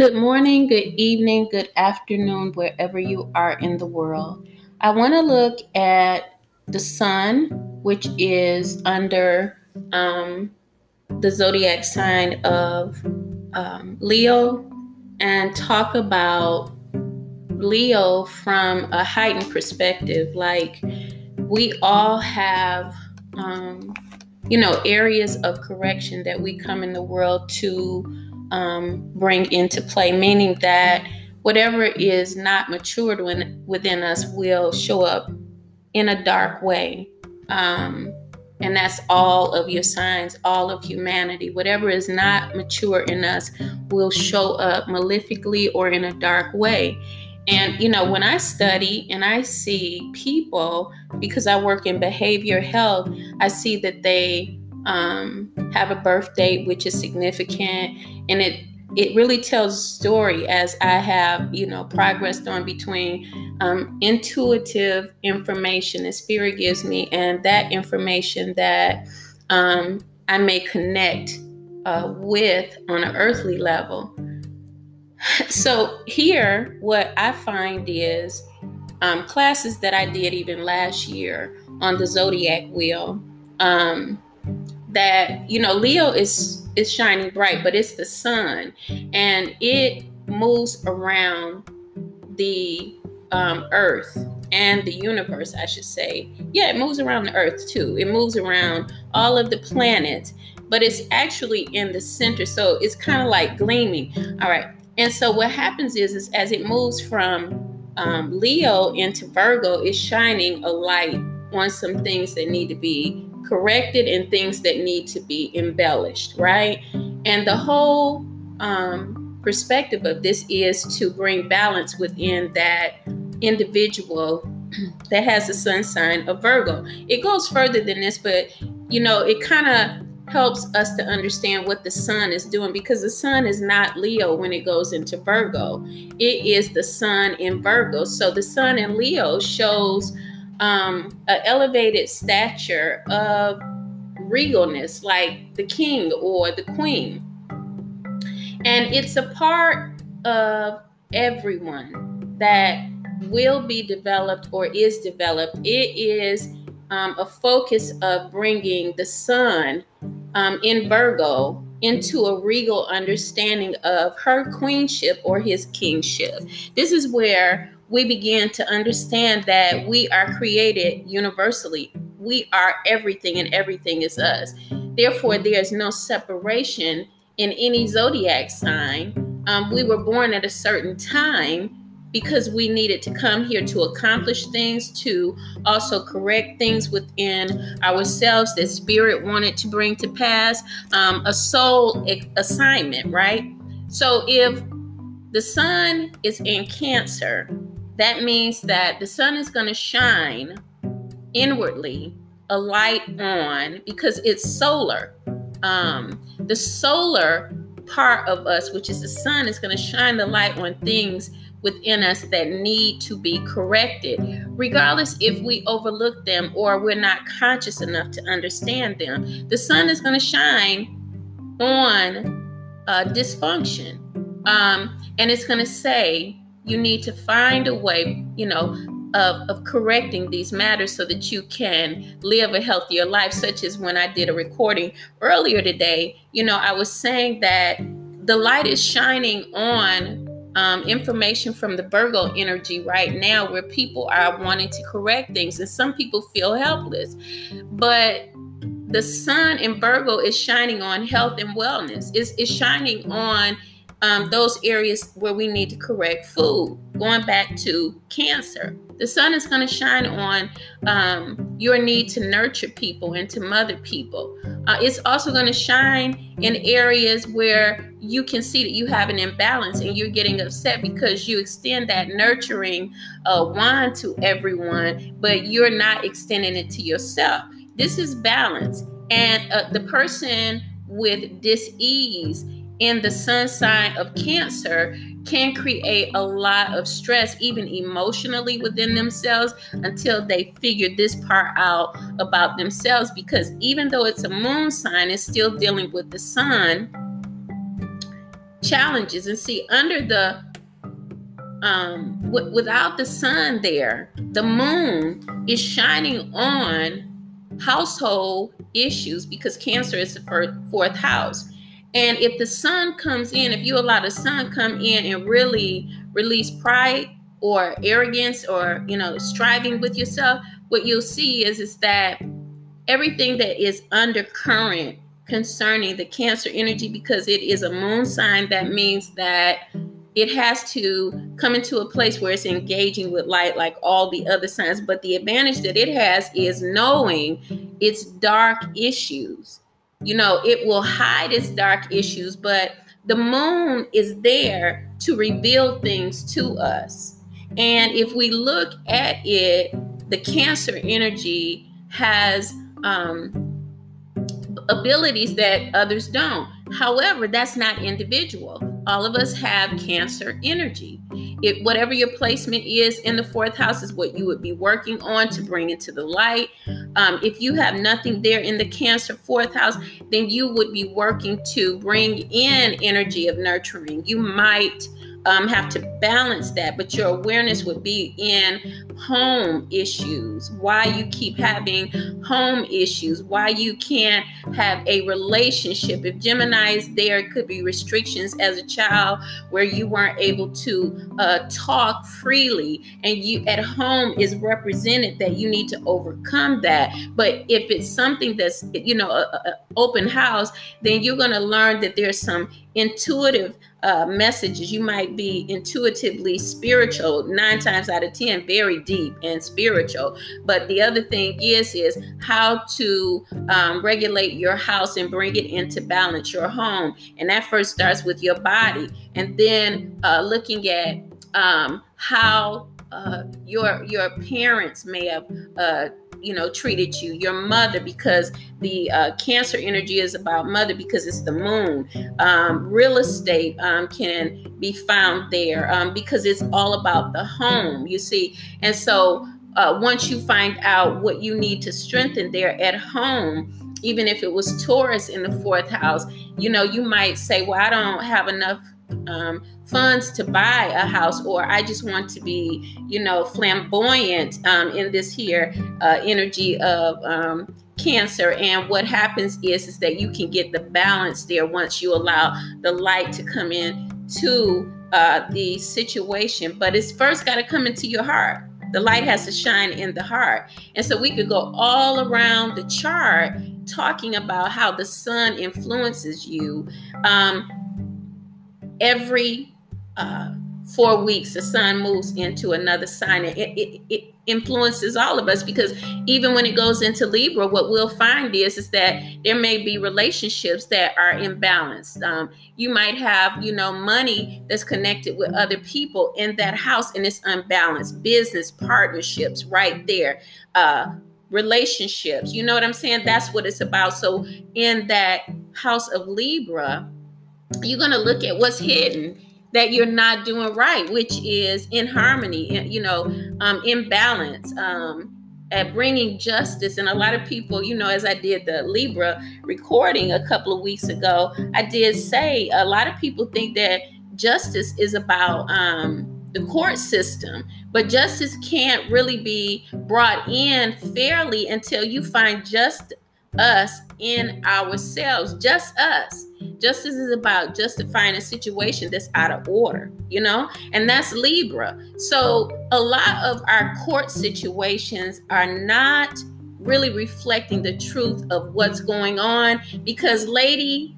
Good morning, good evening, good afternoon, wherever you are in the world. I want to look at the sun, which is under the zodiac sign of Leo, and talk about Leo from a heightened perspective. Like, we all have, areas of correction that we come in the world to bring into play, meaning that whatever is not matured within us will show up in a dark way. And that's all of your signs, all of humanity. Whatever is not mature in us will show up malefically or in a dark way. And, when I study and I see people, because I work in behavioral health, I see that they have a birth date, which is significant. And it really tells a story, as I have, progressed on between intuitive information that Spirit gives me and that information that I may connect with on an earthly level. So here, what I find is classes that I did even last year on the Zodiac Wheel, that, Leo is shining bright, but it's the sun, and it moves around the earth and the universe, I should say. Yeah, it moves around the earth too. It moves around all of the planets, but it's actually in the center. So it's kind of like gleaming. All right. And so what happens is as it moves from Leo into Virgo, it's shining a light on some things that need to be corrected and things that need to be embellished, right? And the whole perspective of this is to bring balance within that individual that has the sun sign of Virgo. It goes further than this, but it kind of helps us to understand what the sun is doing, because the sun is not Leo when it goes into Virgo. It is the sun in Virgo. So the sun in Leo shows an elevated stature of regalness, like the king or the queen. And it's a part of everyone that will be developed or is developed. It is a focus of bringing the sun in Virgo into a regal understanding of her queenship or his kingship. This is where we begin to understand that we are created universally. We are everything, and everything is us. Therefore, there is no separation in any zodiac sign. We were born at a certain time because we needed to come here to accomplish things, to also correct things within ourselves that Spirit wanted to bring to pass, a soul assignment, right? So if the sun is in Cancer, that means that the sun is going to shine inwardly, a light on, because it's solar. The solar part of us, which is the sun, is going to shine the light on things within us that need to be corrected, regardless if we overlook them or we're not conscious enough to understand them. The sun is going to shine on dysfunction, and it's going to say, you need to find a way, of correcting these matters so that you can live a healthier life. Such as when I did a recording earlier today, I was saying that the light is shining on information from the Virgo energy right now, where people are wanting to correct things, and some people feel helpless. But the sun in Virgo is shining on health and wellness. It's shining on those areas where we need to correct food. Going back to Cancer, the sun is going to shine on your need to nurture people and to mother people. It's also going to shine in areas where you can see that you have an imbalance and you're getting upset because you extend that nurturing wand to everyone, but you're not extending it to yourself. This is balance. And the person with dis-ease in the sun sign of Cancer can create a lot of stress, even emotionally, within themselves, until they figure this part out about themselves. Because even though it's a moon sign, it's still dealing with the sun challenges. And see, under the without the sun there, the moon is shining on household issues, because Cancer is the fourth house. And if the sun comes in, if you allow the sun come in and really release pride or arrogance or, you know, striving with yourself, what you'll see is that everything that is undercurrent concerning the Cancer energy, because it is a moon sign, that means that it has to come into a place where it's engaging with light like all the other signs. But the advantage that it has is knowing its dark issues. You know, it will hide its dark issues, but the moon is there to reveal things to us. And if we look at it, the Cancer energy has abilities that others don't. However, that's not individual. All of us have Cancer energy. It, whatever your placement is in the fourth house, is what you would be working on to bring into the light. If you have nothing there in the Cancer fourth house, then you would be working to bring in energy of nurturing. You might have to balance that, but your awareness would be in home issues, why you keep having home issues, why you can't have a relationship. If Gemini is there, it could be restrictions as a child where you weren't able to talk freely, and you at home is represented that you need to overcome that. But if it's something that's, you know, an open house, then you're going to learn that there's some intuitive messages. You might be intuitively spiritual 9 times out of 10, very deep and spiritual. But the other thing is how to regulate your house and bring it into balance, your home. And that first starts with your body, and then looking at how your parents may have you know, treated you, your mother, because the Cancer energy is about mother, because it's the moon. Real estate can be found there because it's all about the home, you see. And so once you find out what you need to strengthen there at home, even if it was Taurus in the fourth house, you know, you might say, well, I don't have enough funds to buy a house, or I just want to be, you know, flamboyant in this here energy of Cancer. And what happens is that you can get the balance there once you allow the light to come in to the situation. But it's first got to come into your heart. The light has to shine in the heart. And so we could go all around the chart talking about how the sun influences you. Every 4 weeks, the sun moves into another sign. It influences all of us, because even when it goes into Libra, what we'll find is that there may be relationships that are imbalanced. You might have, you know, money that's connected with other people in that house, and it's unbalanced. Business partnerships right there. Relationships, you know what I'm saying? That's what it's about. So in that house of Libra, you're going to look at what's hidden that you're not doing right, which is in harmony, you know, in balance, at bringing justice. And a lot of people, you know, as I did the Libra recording a couple of weeks ago, I did say a lot of people think that justice is about the court system, but justice can't really be brought in fairly until you find just us in ourselves, just us. Justice is about justifying a situation that's out of order, you know, and that's Libra. So a lot of our court situations are not really reflecting the truth of what's going on, because Lady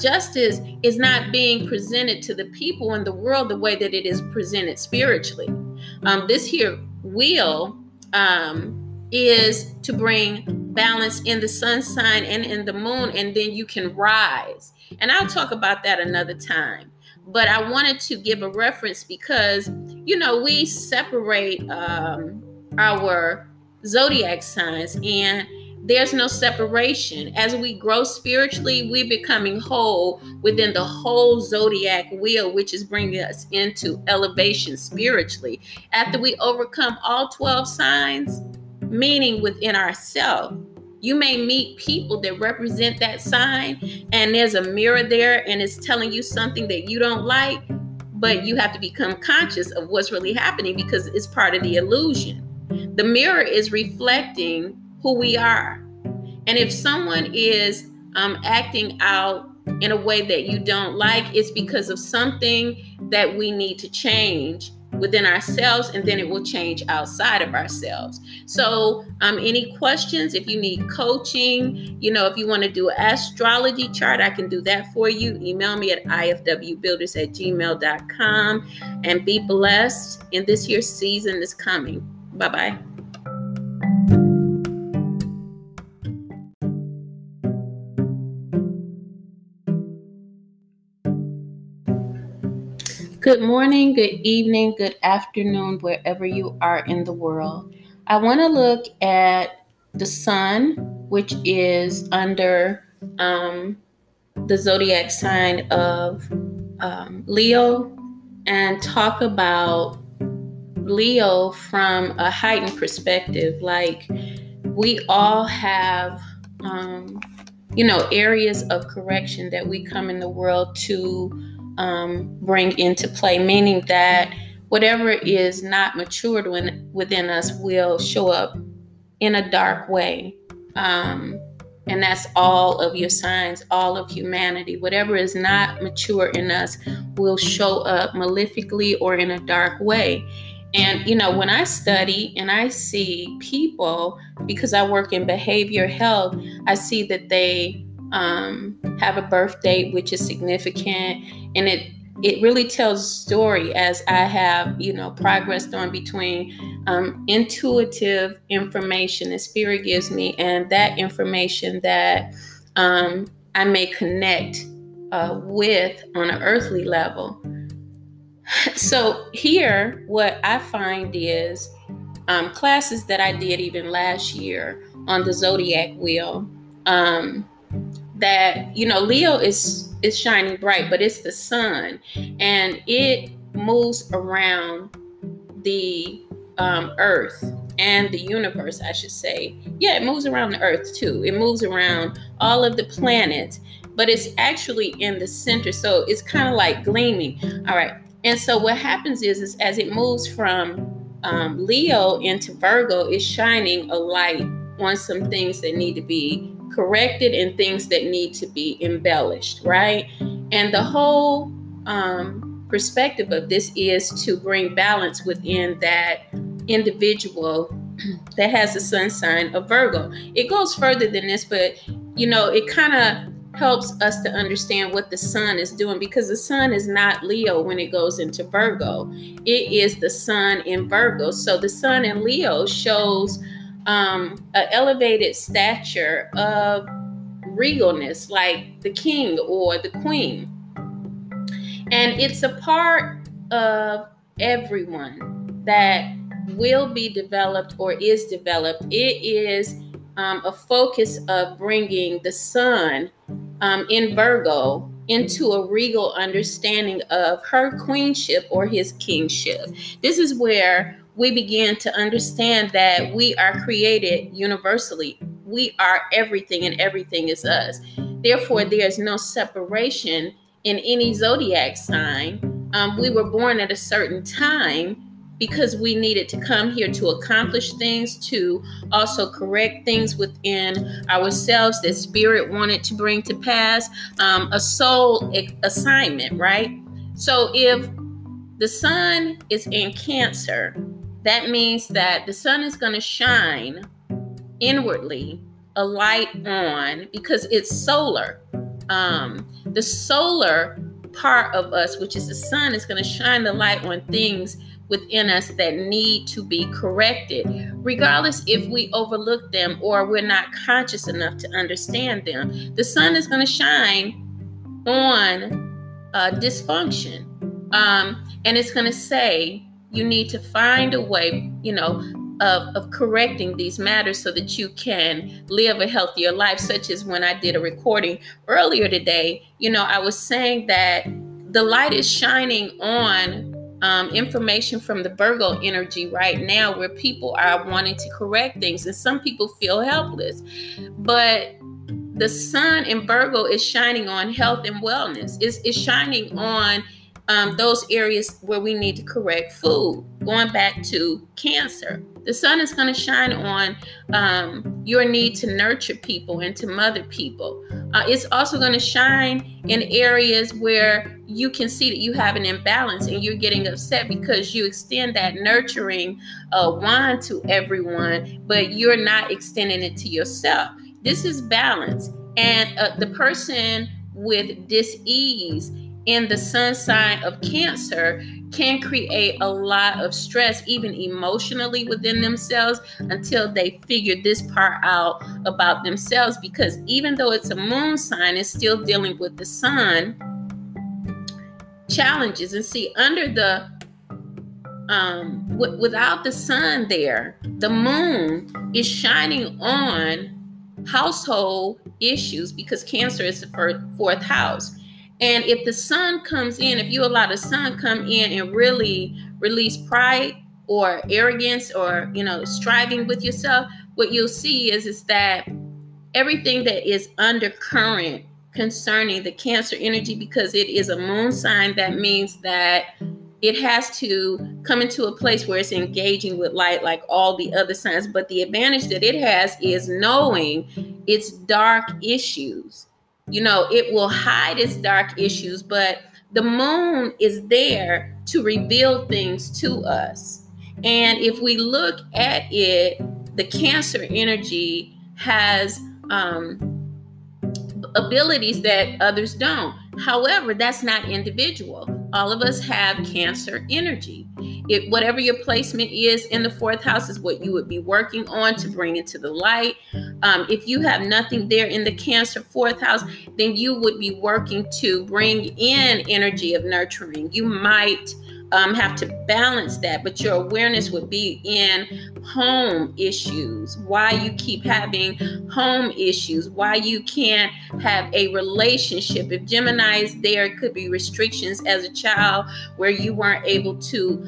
Justice is not being presented to the people in the world the way that it is presented spiritually. This here wheel is to bring balance in the sun sign and in the moon, and then you can rise. And I'll talk about that another time, but I wanted to give a reference because, you know, we separate our zodiac signs, and there's no separation. As we grow spiritually, we're becoming whole within the whole zodiac wheel, which is bringing us into elevation spiritually. After we overcome all 12 signs, meaning within ourselves, You may meet people that represent that sign, and there's a mirror there and it's telling you something that you don't like, but you have to become conscious of what's really happening because it's part of the illusion. The mirror is reflecting who we are. And if someone is acting out in a way that you don't like, it's because of something that we need to change within ourselves, and then it will change outside of ourselves. So any questions, if you need coaching, if you want to do an astrology chart, I can do that for you. Email me at ifwbuilders@gmail.com, and be blessed in this year's season is coming. Bye-bye. Good morning, good evening, good afternoon, wherever you are in the world. I want to look at the sun, which is under the zodiac sign of Leo, and talk about Leo from a heightened perspective. Like, we all have, areas of correction that we come in the world to bring into play, meaning that whatever is not matured within us will show up in a dark way. And that's all of your signs, all of humanity. Whatever is not mature in us will show up malefically or in a dark way. And, when I study and I see people, because I work in behavior health, I see that they have a birth date, which is significant. And it really tells a story, as I have, progressed on between intuitive information that spirit gives me and that information that I may connect with on an earthly level. So here, what I find is classes that I did even last year on the Zodiac Wheel, that, Leo is shining bright, but it's the sun, and it moves around the earth and the universe, I should say. Yeah, it moves around the earth too. It moves around all of the planets, but it's actually in the center. So it's kind of like gleaming. All right. And so what happens is as it moves from Leo into Virgo, it's shining a light on some things that need to be corrected and things that need to be embellished, right? And the whole perspective of this is to bring balance within that individual that has the sun sign of Virgo. It goes further than this, but it kind of helps us to understand what the sun is doing, because the sun is not Leo when it goes into Virgo. It is the sun in Virgo. So the sun in Leo shows an elevated stature of regalness, like the king or the queen. And it's a part of everyone that will be developed or is developed. It is a focus of bringing the sun in Virgo into a regal understanding of her queenship or his kingship. This is where we begin to understand that we are created universally. We are everything, and everything is us. Therefore, there is no separation in any zodiac sign. We were born at a certain time because we needed to come here to accomplish things, to also correct things within ourselves that spirit wanted to bring to pass, a soul assignment, right? So if the sun is in Cancer, that means that the sun is going to shine inwardly a light on, because it's solar. The solar part of us, which is the sun, is going to shine the light on things within us that need to be corrected, regardless if we overlook them or we're not conscious enough to understand them. The sun is going to shine on dysfunction. And it's going to say, you need to find a way, of correcting these matters so that you can live a healthier life, such as when I did a recording earlier today, I was saying that the light is shining on information from the Virgo energy right now where people are wanting to correct things, and some people feel helpless. But the sun in Virgo is shining on health and wellness. It's shining on those areas where we need to correct food. Going back to Cancer, the sun is going to shine on your need to nurture people and to mother people. It's also going to shine in areas where you can see that you have an imbalance and you're getting upset because you extend that nurturing wand to everyone, but you're not extending it to yourself. This is balance. And the person with dis-ease in the sun sign of Cancer can create a lot of stress, even emotionally, within themselves until they figure this part out about themselves, because even though it's a moon sign, it's still dealing with the sun challenges. And see, under the without the sun there, the moon is shining on household issues, because Cancer is the fourth house. And if the sun comes in, if you allow the sun come in and really release pride or arrogance or, striving with yourself, what you'll see is that everything that is undercurrent concerning the Cancer energy, because it is a moon sign, that means that it has to come into a place where it's engaging with light like all the other signs. But the advantage that it has is knowing its dark issues. It will hide its dark issues, but the moon is there to reveal things to us. And if we look at it, the Cancer energy has abilities that others don't. However, that's not individual. All of us have Cancer energy. Whatever your placement is in the fourth house is what you would be working on to bring into the light. If you have nothing there in the Cancer fourth house, then you would be working to bring in energy of nurturing. You might have to balance that, but your awareness would be in home issues, why you keep having home issues, why you can't have a relationship. If Gemini is there, it could be restrictions as a child where you weren't able to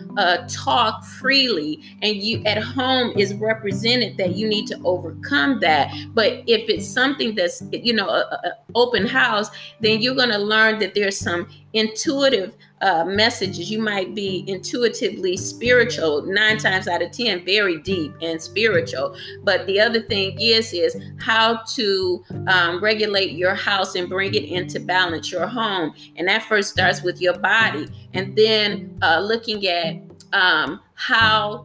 talk freely, and you at home is represented that you need to overcome that. But if it's something that's, an open house, then you're going to learn that there's some intuitive messages. You might be intuitively spiritual 9 times out of 10, very deep and spiritual. But the other thing is how to regulate your house and bring it into balance, your home. And that first starts with your body, and then looking at how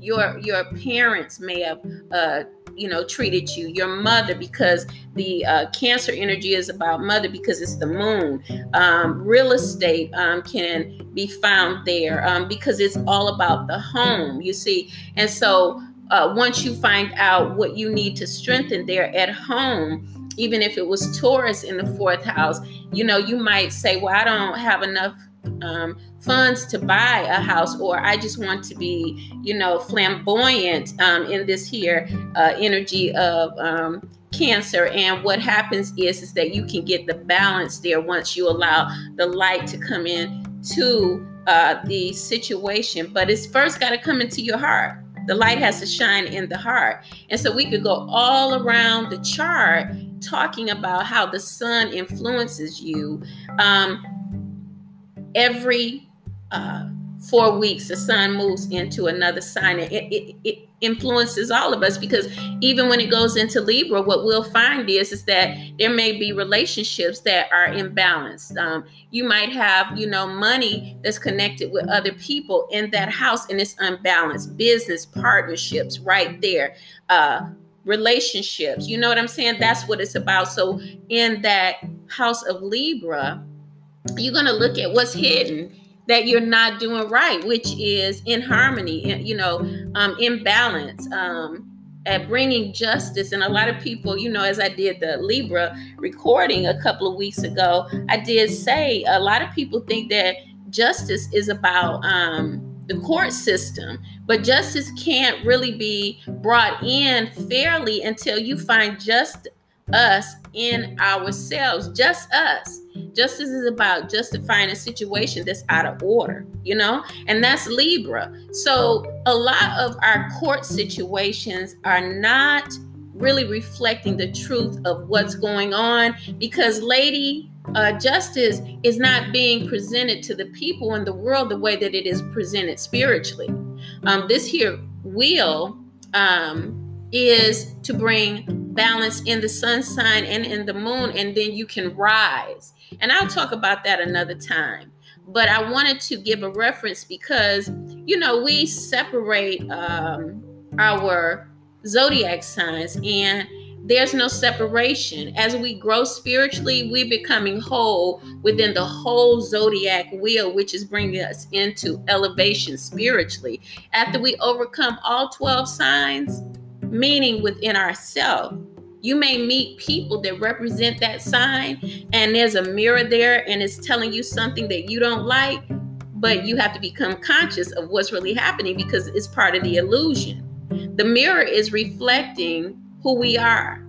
your parents may have treated you, your mother, because the Cancer energy is about mother, because it's the moon. Real estate can be found there because it's all about the home, you see. And so once you find out what you need to strengthen there at home, even if it was Taurus in the fourth house, you might say, well, I don't have enough funds to buy a house, or I just want to be, flamboyant in this here energy of Cancer. And what happens is that you can get the balance there once you allow the light to come in to the situation. But it's first got to come into your heart. The light has to shine in the heart. And so we could go all around the chart talking about how the sun influences you. Every 4 weeks, the sun moves into another sign. It influences all of us, because even when it goes into Libra, what we'll find is that there may be relationships that are imbalanced. You might have, money that's connected with other people in that house, and it's unbalanced. Business partnerships right there. Relationships, you know what I'm saying? That's what it's about. So in that house of Libra, you're going to look at what's hidden that you're not doing right, which is in harmony, in balance, at bringing justice. And a lot of people, as I did the Libra recording a couple of weeks ago, I did say a lot of people think that justice is about the court system, but justice can't really be brought in fairly until you find just us in ourselves, just us. Justice is about justifying a situation that's out of order, you know, and that's Libra. So a lot of our court situations are not really reflecting the truth of what's going on, because Lady Justice is not being presented to the people in the world the way that it is presented spiritually. This here wheel is to bring balance in the sun sign and in the moon, and then you can rise. And I'll talk about that another time. But I wanted to give a reference because, you know, we separate our zodiac signs, and there's no separation. As we grow spiritually, we're becoming whole within the whole zodiac wheel, which is bringing us into elevation spiritually. After we overcome all 12 signs, meaning within ourselves, you may meet people that represent that sign, and there's a mirror there and it's telling you something that you don't like, but you have to become conscious of what's really happening because it's part of the illusion. The mirror is reflecting who we are.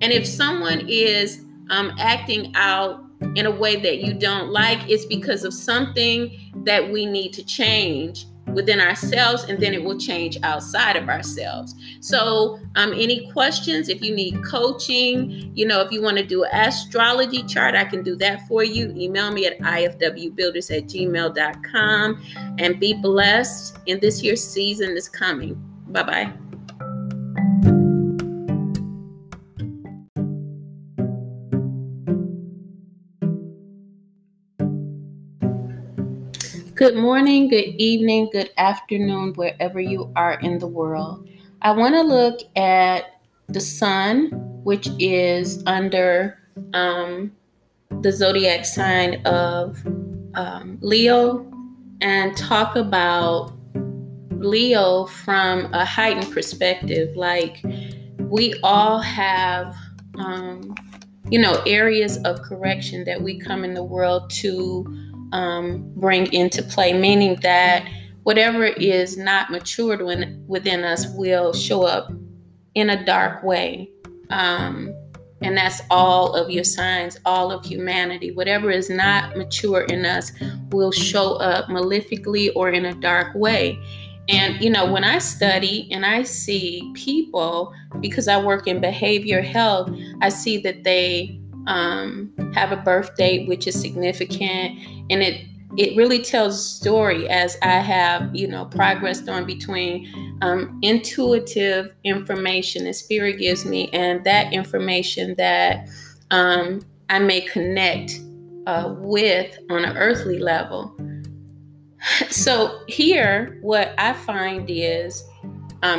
And if someone is acting out in a way that you don't like, it's because of something that we need to change within ourselves, and then it will change outside of ourselves. So any questions, if you need coaching, you know, if you want to do an astrology chart, I can do that for you. Email me at ifwbuilders@gmail.com, and be blessed in this year's season that's coming. Bye-bye. Good morning, good evening, good afternoon, wherever you are in the world. I want to look at the sun, which is under the zodiac sign of Leo, and talk about Leo from a heightened perspective. Like, we all have, you know, areas of correction that we come in the world to bring into play, meaning that whatever is not matured within us will show up in a dark way. And that's all of your signs, all of humanity. Whatever is not mature in us will show up malefically or in a dark way. And, you know, when I study and I see people, because I work in behavior health, I see that they have a birth date which is significant, and it really tells a story, as I have, you know, progressed on between intuitive information that spirit gives me and that information that I may connect with on an earthly level. So here, what I find is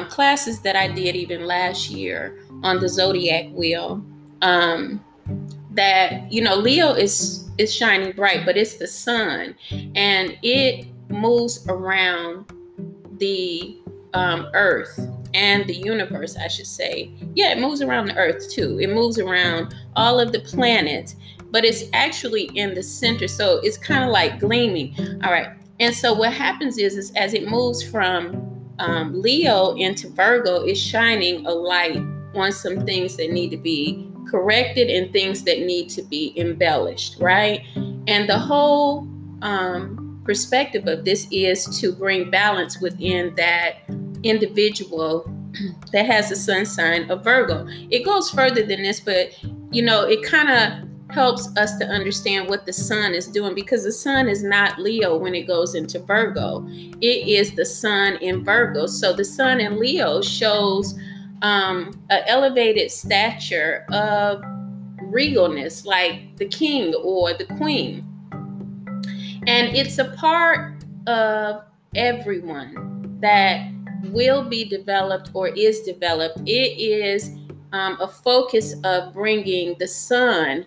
classes that I did even last year on the zodiac wheel, that, you know, Leo is shining bright, but it's the sun, and it moves around the earth and the universe, I should say. Yeah, it moves around the earth too. It moves around all of the planets, but it's actually in the center. So it's kind of like gleaming. All right. And so what happens is as it moves from Leo into Virgo, it's shining a light on some things that need to be corrected and things that need to be embellished, right? And the whole perspective of this is to bring balance within that individual that has the sun sign of Virgo. It goes further than this, but, you know, it kind of helps us to understand what the sun is doing, because the sun is not Leo when it goes into Virgo. It is the sun in Virgo. So the sun in Leo shows an elevated stature of regalness, like the king or the queen. And it's a part of everyone that will be developed or is developed. It is a focus of bringing the sun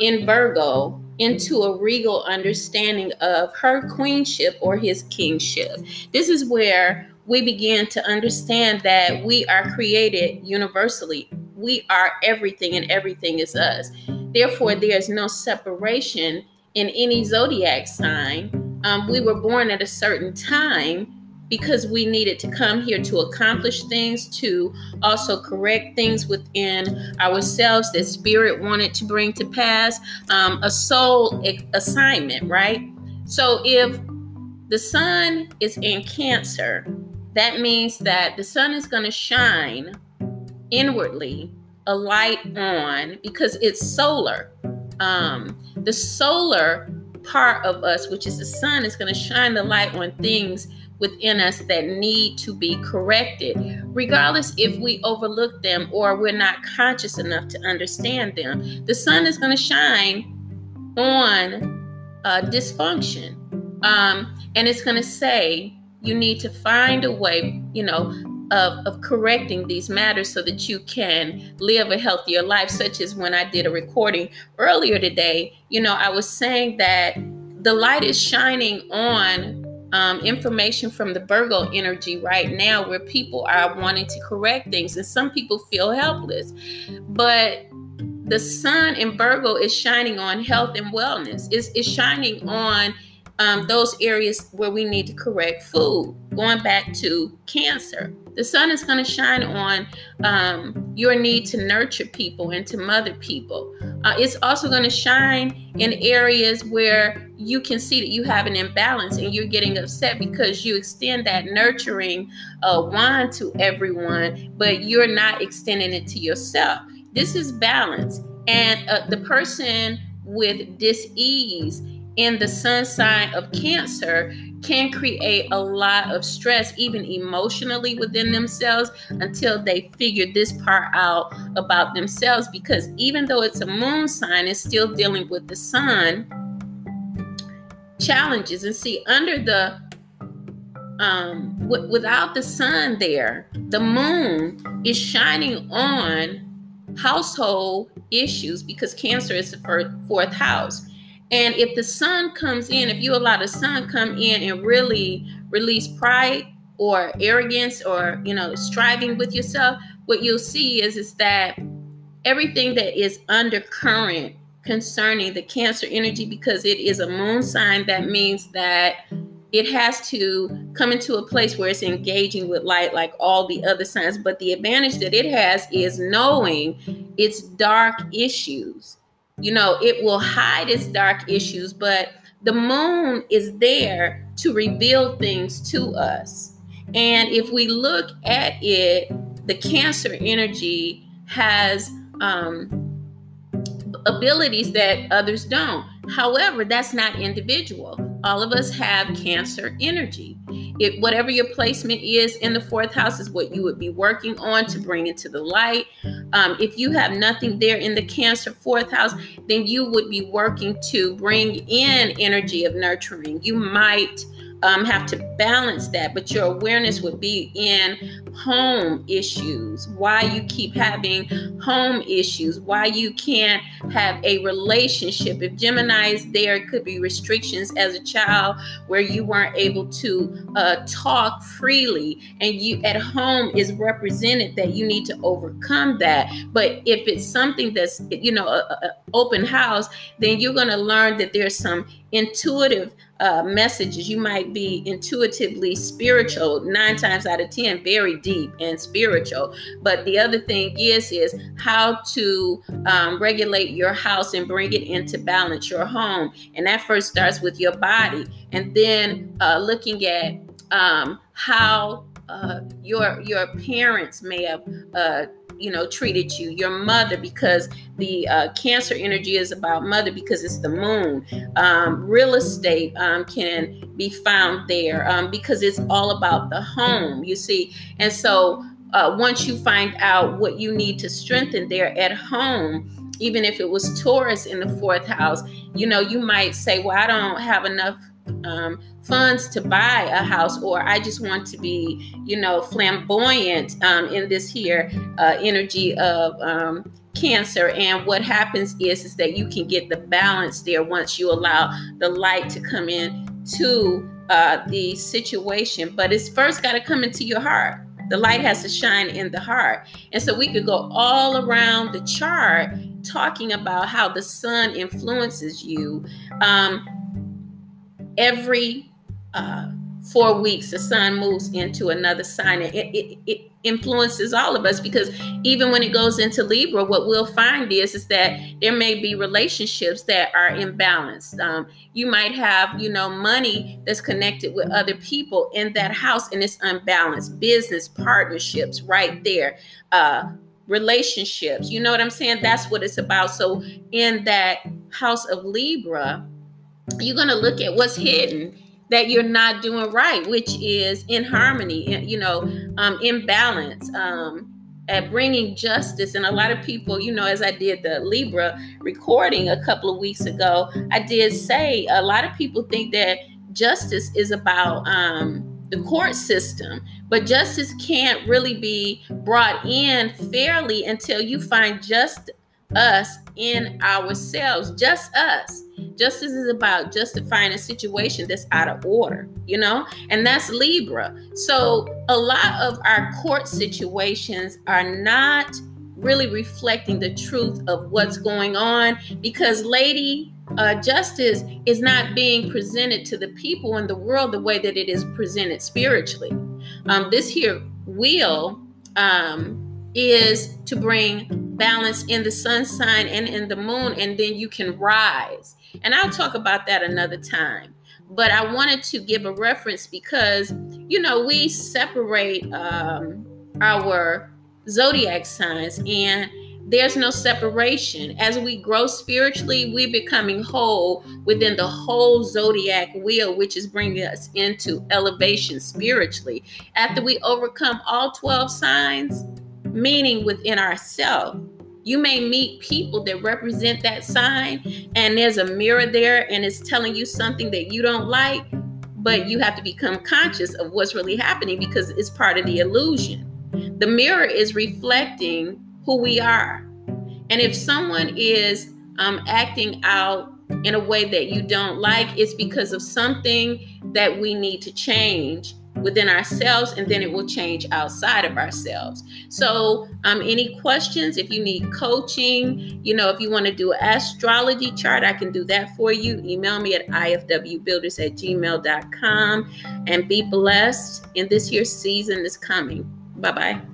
in Virgo into a regal understanding of her queenship or his kingship. This is where we begin to understand that we are created universally. We are everything, and everything is us. Therefore, there is no separation in any zodiac sign. We were born at a certain time because we needed to come here to accomplish things, to also correct things within ourselves that spirit wanted to bring to pass, a soul assignment, right? So if the sun is in Cancer, that means that the sun is going to shine inwardly a light on, because it's solar. The solar part of us, which is the sun, is going to shine the light on things within us that need to be corrected, regardless if we overlook them or we're not conscious enough to understand them. The sun is going to shine on dysfunction, and it's going to say you need to find a way, of correcting these matters so that you can live a healthier life. Such as when I did a recording earlier today, I was saying that the light is shining on information from the Virgo energy right now, where people are wanting to correct things and some people feel helpless. But the sun in Virgo is shining on health and wellness. It's shining on those areas where we need to correct food. Going back to Cancer, the sun is going to shine on your need to nurture people and to mother people. It's also going to shine in areas where you can see that you have an imbalance and you're getting upset because you extend that nurturing wand to everyone, but you're not extending it to yourself. This is balance. And the person with dis-ease in the sun sign of Cancer can create a lot of stress, even emotionally, within themselves until they figure this part out about themselves. Because even though it's a moon sign, it's still dealing with the sun challenges. And see, under the without the sun there, the moon is shining on household issues, because Cancer is the fourth house. And if the sun comes in, if you allow the sun come in and really release pride or arrogance or, striving with yourself, what you'll see is that everything that is undercurrent concerning the Cancer energy, because it is a moon sign, that means that it has to come into a place where it's engaging with light like all the other signs. But the advantage that it has is knowing its dark issues. It will hide its dark issues, but the moon is there to reveal things to us. And if we look at it, the Cancer energy has abilities that others don't. However, that's not individual. All of us have Cancer energy. Whatever your placement is in the fourth house is what you would be working on to bring into the light. If you have nothing there in the Cancer fourth house, then you would be working to bring in energy of nurturing. You might have to balance that, but your awareness would be in home issues, why you keep having home issues, why you can't have a relationship. If Gemini is there, it could be restrictions as a child where you weren't able to talk freely, and you at home is represented that you need to overcome that. But if it's something that's, an open house, then you're going to learn that there's some intuitive messages. You might be intuitively spiritual 9 times out of 10, very deep and spiritual. But the other thing is how to regulate your house and bring it into balance, your home. And that first starts with your body, and then looking at how your parents may have treated you, your mother, because the Cancer energy is about mother, because it's the moon. Real estate can be found there because it's all about the home, you see. And so once you find out what you need to strengthen there at home, even if it was Taurus in the fourth house, you might say, well, I don't have enough funds to buy a house, or I just want to be, flamboyant in this here energy of Cancer. And what happens is that you can get the balance there once you allow the light to come in to the situation. But it's first got to come into your heart. The light has to shine in the heart. And so we could go all around the chart talking about how the sun influences you. Every 4 weeks, the sun moves into another sign. And it influences all of us, because even when it goes into Libra, what we'll find is that there may be relationships that are imbalanced. You might have, money that's connected with other people in that house, and it's unbalanced. Business partnerships right there. Relationships, you know what I'm saying? That's what it's about. So in that house of Libra, you're going to look at what's hidden that you're not doing right, which is in harmony, in balance, at bringing justice. And a lot of people, as I did the Libra recording a couple of weeks ago, I did say a lot of people think that justice is about the court system, but justice can't really be brought in fairly until you find just us in ourselves, just us. Justice is about justifying a situation that's out of order, and that's Libra. So a lot of our court situations are not really reflecting the truth of what's going on, because justice is not being presented to the people in the world the way that it is presented spiritually. This here wheel is to bring balance in the sun sign and in the moon, and then you can rise. And I'll talk about that another time. But I wanted to give a reference because, we separate our zodiac signs, and there's no separation. As we grow spiritually, we're becoming whole within the whole zodiac wheel, which is bringing us into elevation spiritually. After we overcome all 12 signs, meaning within ourselves, you may meet people that represent that sign, and there's a mirror there, and it's telling you something that you don't like, but you have to become conscious of what's really happening, because it's part of the illusion. The mirror is reflecting who we are. And if someone is acting out in a way that you don't like, it's because of something that we need to change within ourselves, and then it will change outside of ourselves. So any questions, if you need coaching, if you want to do an astrology chart, I can do that for you. Email me at ifwbuilders@gmail.com, and be blessed in this year's season that's coming. Bye-bye.